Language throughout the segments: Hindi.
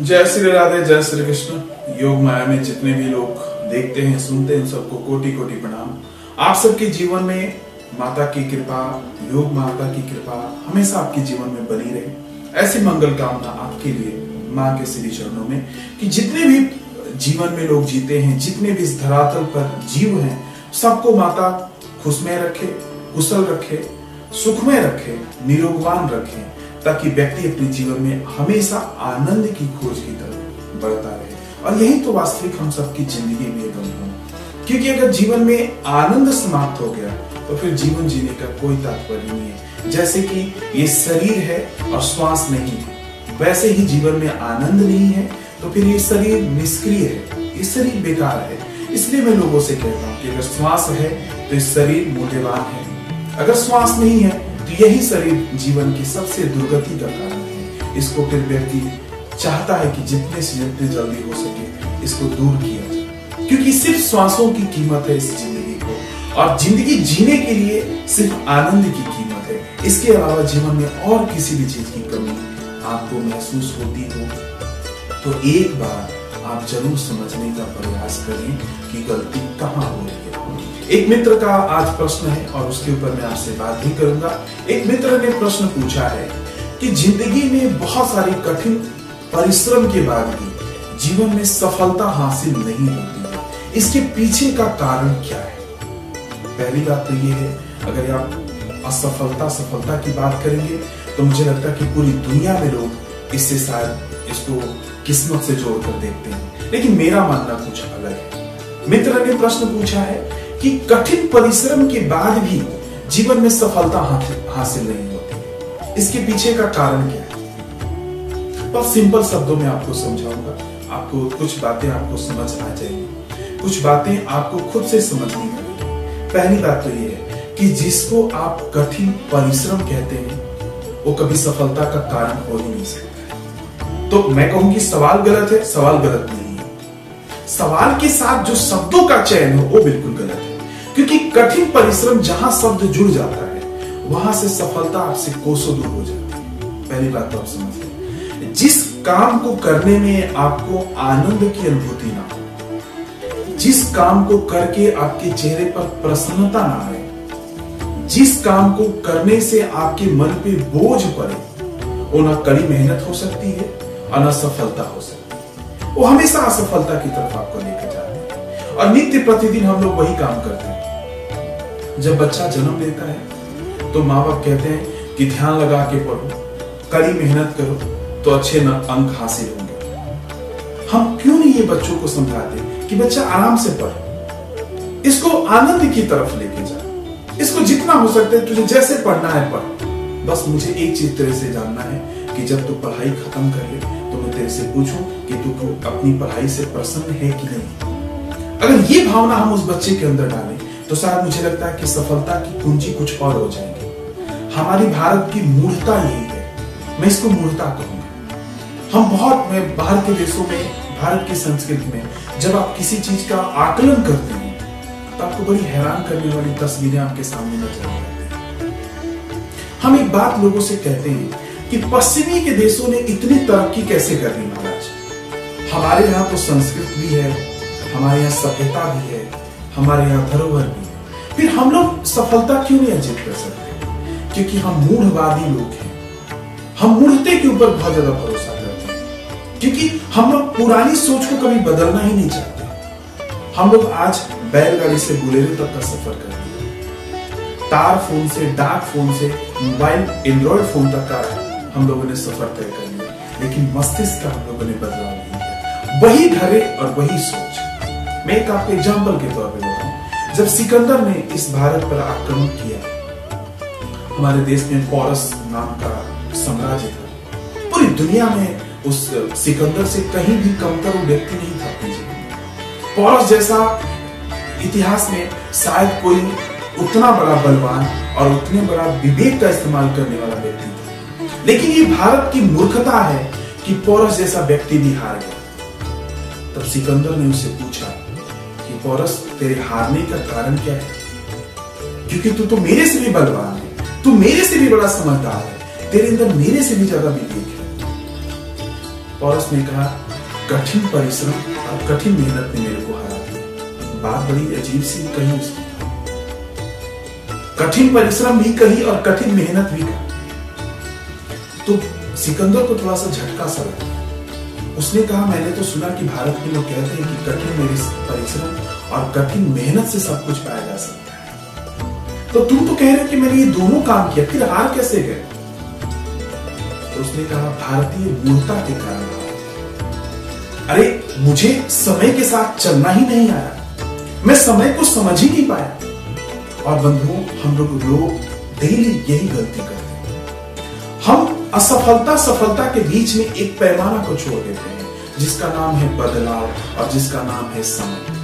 जय श्री राधे, जय श्री कृष्ण। योग माया में जितने भी लोग देखते हैं, सुनते हैं, सबको कोटि कोटि प्रणाम। आप सबके जीवन में माता की कृपा, योग माता की कृपा हमेशा आपके जीवन में बनी रहे, ऐसी मंगल कामना आपके लिए माँ के श्री चरणों में, कि जितने भी जीवन में लोग जीते हैं, जितने भी इस धरातल पर जीव हैं, सबको माता खुशमय रखे, कुशल रखे, सुखमय रखे, निरोगवान रखे, ताकि व्यक्ति अपने जीवन में हमेशा आनंद की खोज की तरफ बढ़ता रहे। और यही तो वास्तविक हम सबकी जिंदगी में बंधन, क्योंकि अगर जीवन में आनंद समाप्त हो गया तो फिर जीवन जीने का कोई तात्पर्य नहीं है। जैसे कि ये शरीर है और श्वास नहीं है, वैसे ही जीवन में आनंद नहीं है तो फिर ये शरीर निष्क्रिय है, ये शरीर बेकार है। इसलिए मैं लोगों से कहता हूँ कि अगर श्वास है तो ये शरीर मूल्यवान है, अगर श्वास नहीं है तो यही शरीर जीवन की सबसे दुर्गति का कारण है। इसको फिर व्यक्ति चाहता है कि जितने से जितने जल्दी हो सके इसको दूर किया जाए, क्योंकि सिर्फ श्वासों की कीमत है इस जिंदगी को, और जिंदगी जीने के लिए सिर्फ आनंद की कीमत है। इसके अलावा जीवन में और किसी भी चीज की कमी आपको महसूस होती हो तो एक बार आप जरूर समझने का प्रयास करें कि गलती कहाँ हो रही है। एक मित्र का आज प्रश्न है और उसके ऊपर मैं आपसे बात भी करूंगा। एक मित्र ने प्रश्न पूछा है कि जिंदगी में बहुत सारी कठिन परिश्रम के बाद भी जीवन में सफलता हासिल नहीं होती है, इसके पीछे का कारण क्या है? पहली बात तो ये है, अगर आप असफलता सफलता की बात करेंगे तो मुझे लगता है कि पूरी दुनिया में लोग इससे शायद इसको किस्मत से जोड़कर देखते हैं, लेकिन मेरा मानना कुछ अलग है। मित्र ने प्रश्न पूछा है कि कठिन परिश्रम के बाद भी जीवन में सफलता हासिल नहीं होती, इसके पीछे का कारण क्या है? बहुत सिंपल शब्दों में आपको समझाऊंगा, आपको कुछ बातें आपको समझ आ जाएगी, कुछ बातें आपको खुद से समझनी पड़ेगी। पहली बात तो ये है कि जिसको आप कठिन परिश्रम कहते हैं वो कभी सफलता का कारण हो ही नहीं सकता। तो मैं कहूंगी सवाल गलत है, सवाल गलत नहीं है, सवाल के साथ जो शब्दों का चयन हो वो बिल्कुल गलत है, क्योंकि कठिन परिश्रम जहां शब्द जुड़ जाता है वहां से सफलता आपसे कोसों दूर हो जाती है। पहली बात तो आप समझिए, जिस काम को करने में आपको आनंद की अनुभूति ना हो, जिस काम को करके आपके चेहरे पर प्रसन्नता ना आए, जिस काम को करने से आपके मन पे बोझ पड़े, वो ना कड़ी मेहनत हो सकती है और ना सफलता हो सकती है। वो हमेशा असफलता की तरफ आपको लेकर जाती है। और नित्य प्रतिदिन हम लोग वही काम करते हैं। जब बच्चा जन्म लेता है तो माँ बाप कहते हैं कि ध्यान लगा के पढ़ो, कड़ी मेहनत करो तो अच्छे अंक हासिल होंगे। हम क्यों नहीं ये बच्चों को समझाते कि बच्चा आराम से पढ़े, इसको आनंद की तरफ लेके जाए, इसको जितना हो सकता है तुझे जैसे पढ़ना है पढ़, बस मुझे एक चीज तेरे से जानना है कि जब तू पढ़ाई खत्म कर ले तो मैं तेरे से पूछूं कि तू अपनी पढ़ाई से प्रसन्न है कि नहीं। अगर ये भावना हम उस बच्चे के अंदर डालें तो शायद मुझे लगता है कि सफलता की कुंजी कुछ और हो जाएगी। हमारी भारत की मूर्खता यही है, मैं इसको मूर्खता कहूंगा। हम बहुत बाहर के देशों में, भारत की संस्कृति में जब आप किसी चीज का आकलन करते हैं तो आपको बड़ी हैरान करने वाली तस्वीरें आपके सामने नजर आती हैं। हम एक बात लोगों से कहते हैं कि पश्चिमी के देशों ने इतनी तरक्की कैसे कर ली महाराज। हमारे यहाँ तो संस्कृत भी है, हमारे यहाँ सभ्यता भी है, हमारे यहाँ धरोहर भी है, फिर हम लोग सफलता क्यों नहीं अर्जित कर सकते? क्योंकि हम मूढ़वादी लोग हैं, हम मूर्ते के ऊपर बहुत ज्यादा भरोसा करते हैं, क्योंकि हम लोग पुरानी सोच को कभी बदलना ही नहीं चाहते। हम लोग आज बैलगाड़ी से बुलेरो तक का सफर करते हैं, तार फोन से, डार्क फोन से, मोबाइल एंड्रॉइड फोन तक का हम लोगों ने सफर तय कर लिया, लेकिन मस्तिष्क का हम लोगों ने बदलाव नहीं किया, वही धरे और वही सोच। मैं एक आपको एग्जाम्पल के तौर पे बताऊं, जब सिकंदर ने इस भारत पर आक्रमण किया, हमारे देश में पौरस नाम का साम्राज्य था, पूरी दुनिया में उस सिकंदर से कहीं भी कमतर व्यक्ति नहीं था अपने जीवन में। पौरस जैसा इतिहास में शायद कोई उतना बड़ा बलवान और उतने बड़ा विवेक का इस्तेमाल करने वाला व्यक्ति था, लेकिन ये भारत की मूर्खता है कि पौरस जैसा व्यक्ति भी हार गया। तब सिकंदर ने उससे पूछा, पौरस तेरे हारने का कारण क्या है? क्योंकि तू तो मेरे से भी बलवान है, तू मेरे से भी बड़ा समझदार है, तेरे अंदर मेरे से भी ज्यादा विवेक है। और उसने कहा, कठिन परिश्रम और कठिन मेहनत ने मेरे को हरा दिया। बात बड़ी अजीब सी कही उसने, कठिन परिश्रम भी कही और कठिन मेहनत भी कही। तो सिकंदर को थोड़ा सा झटका सा लगा। उसने कहा, मैंने तो सुना कि भारत में लोग कहते हैं कि कठिन परिश्रम और कठिन मेहनत से सब कुछ पाया जा सकता है, तो तुम तो कह रहे हो कि मैंने ये दोनों काम किया, फिर हार कैसे गए? तो उसने कहा, भारतीय मूर्खता के कारण। अरे मुझे समय के साथ चलना ही नहीं आया, मैं समय को समझ ही नहीं पाया। और बंधुओं, हम लोग डेली यही गलती करते हैं। हम असफलता सफलता के बीच में एक पैमाना को छोड़ देते हैं, जिसका नाम है बदलाव और जिसका नाम है समय।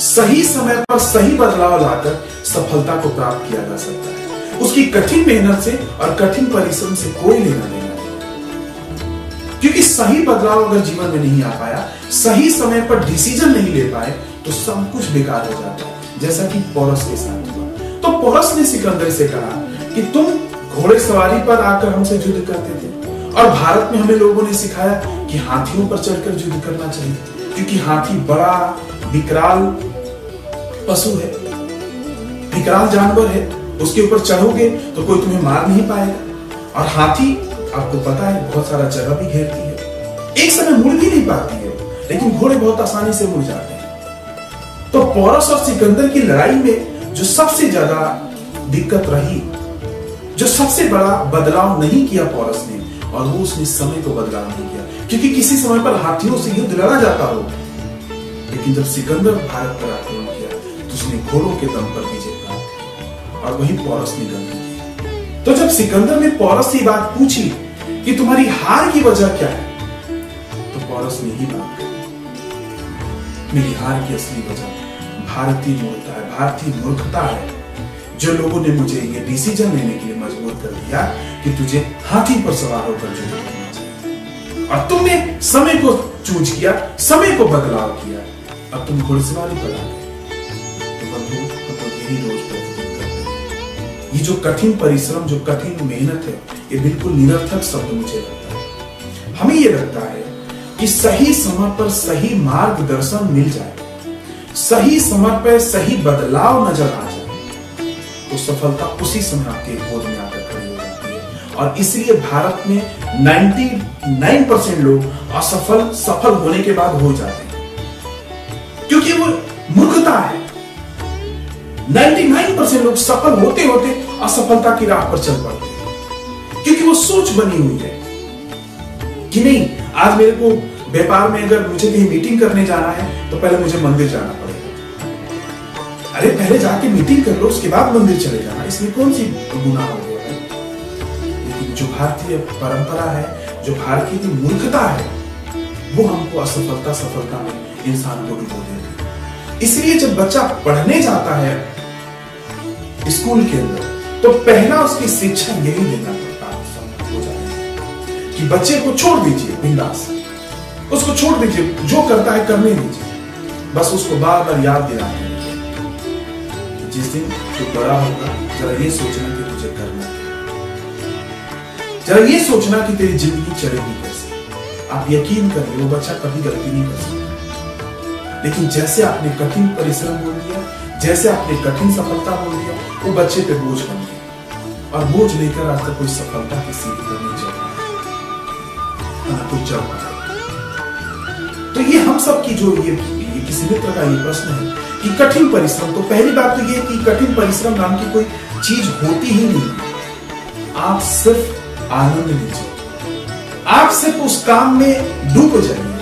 सही समय पर सही बदलाव लाकर सफलता को प्राप्त किया जा सकता है। उसकी कठिन मेहनत से और कठिन परिश्रम से कोई लेना देना नहीं, क्योंकि सही बदलाव अगर जीवन में नहीं आ पाया, सही समय पर डिसीजन नहीं ले पाए, तो सब कुछ बेकार हो जाता है, जैसा कि पौरस के साथ हुआ। तो पौरस ने सिकंदर से कहा कि तुम घोड़े सवारी पर आकर हमसे युद्ध करते थे, और भारत में हमें लोगों ने सिखाया कि हाथियों पर चढ़कर युद्ध करना चाहिए, क्योंकि हाथी बड़ा विकराल पशु है, विकराल जानवर है, उसके ऊपर चढ़ोगे तो कोई तुम्हें मार नहीं पाएगा। और हाथी, आपको पता है, बहुत सारा जगह भी घेरती है, एक समय मुड़ भी नहीं पाती है, लेकिन घोड़े बहुत आसानी से मुड़ जाते हैं। तो पौरस और सिकंदर की लड़ाई में जो सबसे ज्यादा दिक्कत रही, जो सबसे बड़ा बदलाव नहीं किया पौरस ने, और वो उसने समय को बदलाव नहीं किया, क्योंकि किसी समय पर हाथियों से युद्ध लड़ा जाता हो, लेकिन जब सिकंदर भारत पर आक्रमण किया तो उसने घोड़ों के दम पर विजय प्राप्त की, और वही पौरस ने गलती की। तो जब सिकंदर ने पौरस से बात पूछी कि तुम्हारी हार की वजह क्या है, तो पौरस ने ही बात कही, मेरी हार की असली वजह भारतीय मूर्खता है, भारतीय मूर्खता है, जो लोगों ने मुझे ये डिसीजन लेने के लिए मजबूर कर दिया कि तुझे हाथी पर सवार होकर चलना चाहिए, और तुमने समय को चूज किया, समय को बदलाव किया, अब तुम घुड़सवारी पर आ गए। तो बंधु, हम यही रोज प्रतिदिन करते हैं। ये जो कठिन परिश्रम, जो कठिन मेहनत है, ये बिल्कुल निरर्थक शब्द मुझे लगता है। हमें ये लगता है कि सही समय पर सही मार्गदर्शन मिल जाए, सही समय पर सही बदलाव नजर आ जाए, तो सफलता उसी समय आपके गोद में आकर खड़ी हो जाती है। और इसलिए भारत में 99% लोग असफल सफल होने के बाद हो जाते हैं, क्योंकि वो मूर्खता है। 99% लोग सफल होते होते असफलता की राह पर चल पड़ते हैं, क्योंकि वो सोच बनी हुई है कि नहीं, आज मेरे को व्यापार में अगर मुझे कहीं मीटिंग करने जाना है तो पहले मुझे मंदिर जाना पड़ेगा। अरे पहले जाके मीटिंग कर लो, उसके बाद मंदिर चले जाना, इसमें कौन सी गुनाह हो गया है? लेकिन जो भारतीय परंपरा है, जो भारतीय की मूर्खता है, वो हमको असफलता सफलता में इंसान को डुबो देती है। इसलिए जब बच्चा पढ़ने जाता है स्कूल के अंदर, तो पहला उसकी शिक्षा यही लेना पड़ता है कि बच्चे को छोड़ दीजिए, बिंदास उसको छोड़ दीजिए, जो करता है करने दीजिए, बस उसको बार बार याद दिलाएं। जिस दिन जो बड़ा होगा, जरा ये सोचना कि तुझे करना है, जरा ये सोचना कि तेरी जिंदगी चलेगी कैसे। आप यकीन करिए, वो बच्चा कभी गलती नहीं कर सकता, लेकिन जैसे आपने कठिन परिश्रम बोल दिया, जैसे आपने कठिन सफलता बोल दिया, वो बच्चे पे बोझ बन गया, और बोझ लेकर आज तक कोई सफलता की सीढ़ी पर नहीं चल रहा है, कुछ चल पाएगा। तो ये हम सब की जो ये किसी मित्र का ये प्रश्न है कि कठिन परिश्रम, तो पहली बात तो ये कि कठिन परिश्रम नाम की कोई चीज होती ही नहीं। आप सिर्फ आनंद लीजिए, आप सिर्फ उस काम में डूब जाइए,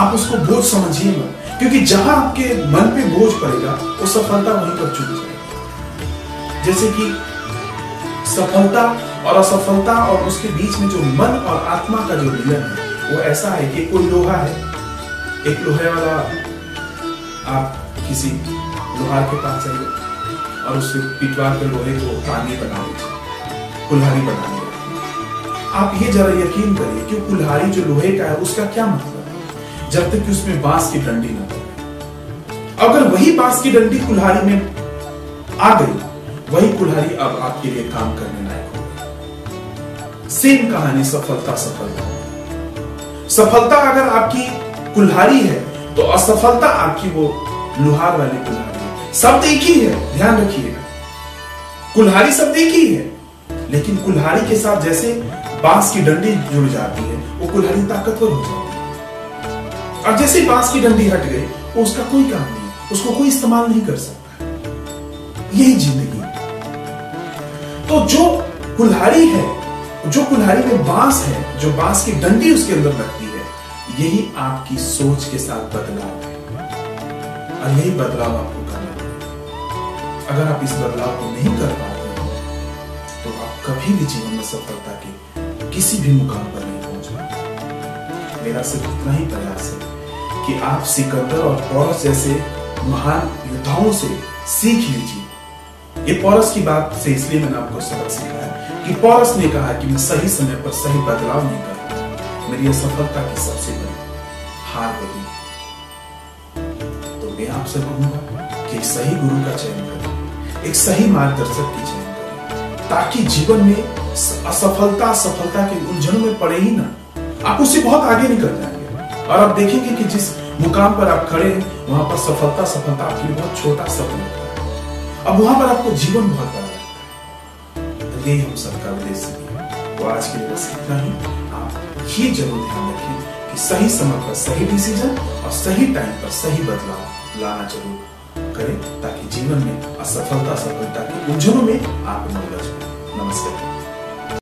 आप उसको बोझ समझिए मत, क्योंकि जहां आपके मन पे बोझ पड़ेगा वो सफलता वहीं पर चूक जाएगी। जैसे कि सफलता और असफलता और उसके बीच में जो मन और आत्मा का जो मिलन है, वो ऐसा है कि कोई लोहा है, एक लोहे वाला आप किसी लोहार के पास जाइए और उससे पिटवा के लोहे को तांगे बना लीजिए, कुल्हाड़ी बना लीजिए। आप ये जरा यकीन करिए कि कुल्हाड़ी जो लोहे का है उसका क्या मतलब है, जब तक कि उसमें बांस की डंडी ना हो। अगर वही बांस की डंडी कुल्हाड़ी में आ गई, वही कुल्हाड़ी अब आपके लिए काम करने लायक होगी। सेम कहानी सफलता सफलता, सफलता अगर आपकी कुल्हाड़ी है तो असफलता आपकी वो लुहार वाली कुल्हाड़ी है। शब्द एक ही है, ध्यान रखिएगा, कुल्हाड़ी शब्द एक ही है, लेकिन कुल्हाड़ी के साथ जैसे बांस की डंडी जुड़ जाती है वो कुल्हाड़ी ताकतवर हो जाती है, और जैसे बांस की डंडी हट गई वो उसका कोई काम नहीं, उसको कोई इस्तेमाल नहीं कर सकता। यही जिंदगी। तो जो कुल्हाड़ी है, जो कुल्हाड़ी में बांस है, जो बांस की डंडी उसके अंदर लगती है, यही आपकी सोच के साथ बदलाव है, और यही बदलाव आपको करना है। अगर आप इस बदलाव को नहीं कर पाते तो आप कभी भी जीवन में सफलता के किसी भी मुकाम पर नहीं पहुंच पाएंगे। मेरा सिर्फ इतना ही प्रयास है कि आप सिकंदर और पौरस जैसे महान योद्धाओं से सीख लीजिए। ये पौरस की बात से इसलिए मैंने आपको सबक सिखाया कि पौरस ने कहा कि मैं सही समय पर सही बदलाव नहीं करता, मेरी असफलता की सबसे बड़ी हार बनी। तो मैं आपसे कहूंगा कि एक सही गुरु का चयन करें, एक सही मार्गदर्शक की चयन करें, ताकि जीवन में असफलता सफलता के उलझन में पड़े ही ना। आप उससे बहुत आगे निकल जाएंगे और आप देखेंगे कि जिस मुकाम पर आप खड़े हैं वहां पर सफलता सफलता आपके लिए बहुत छोटा सपना है। अब वहां पर आपको जीवन बहुत बड़ा लगता है। यही हम सबका उद्देश्य है। तो आज के लिए बस इतना ही। आप ये जरूर ध्यान रखें कि सही समय पर सही डिसीजन और सही टाइम पर सही बदलाव लाना जरूर करें, ताकि जीवन में असफलता सफलता के उलझनों में आप न उलझ पाए। नमस्कार।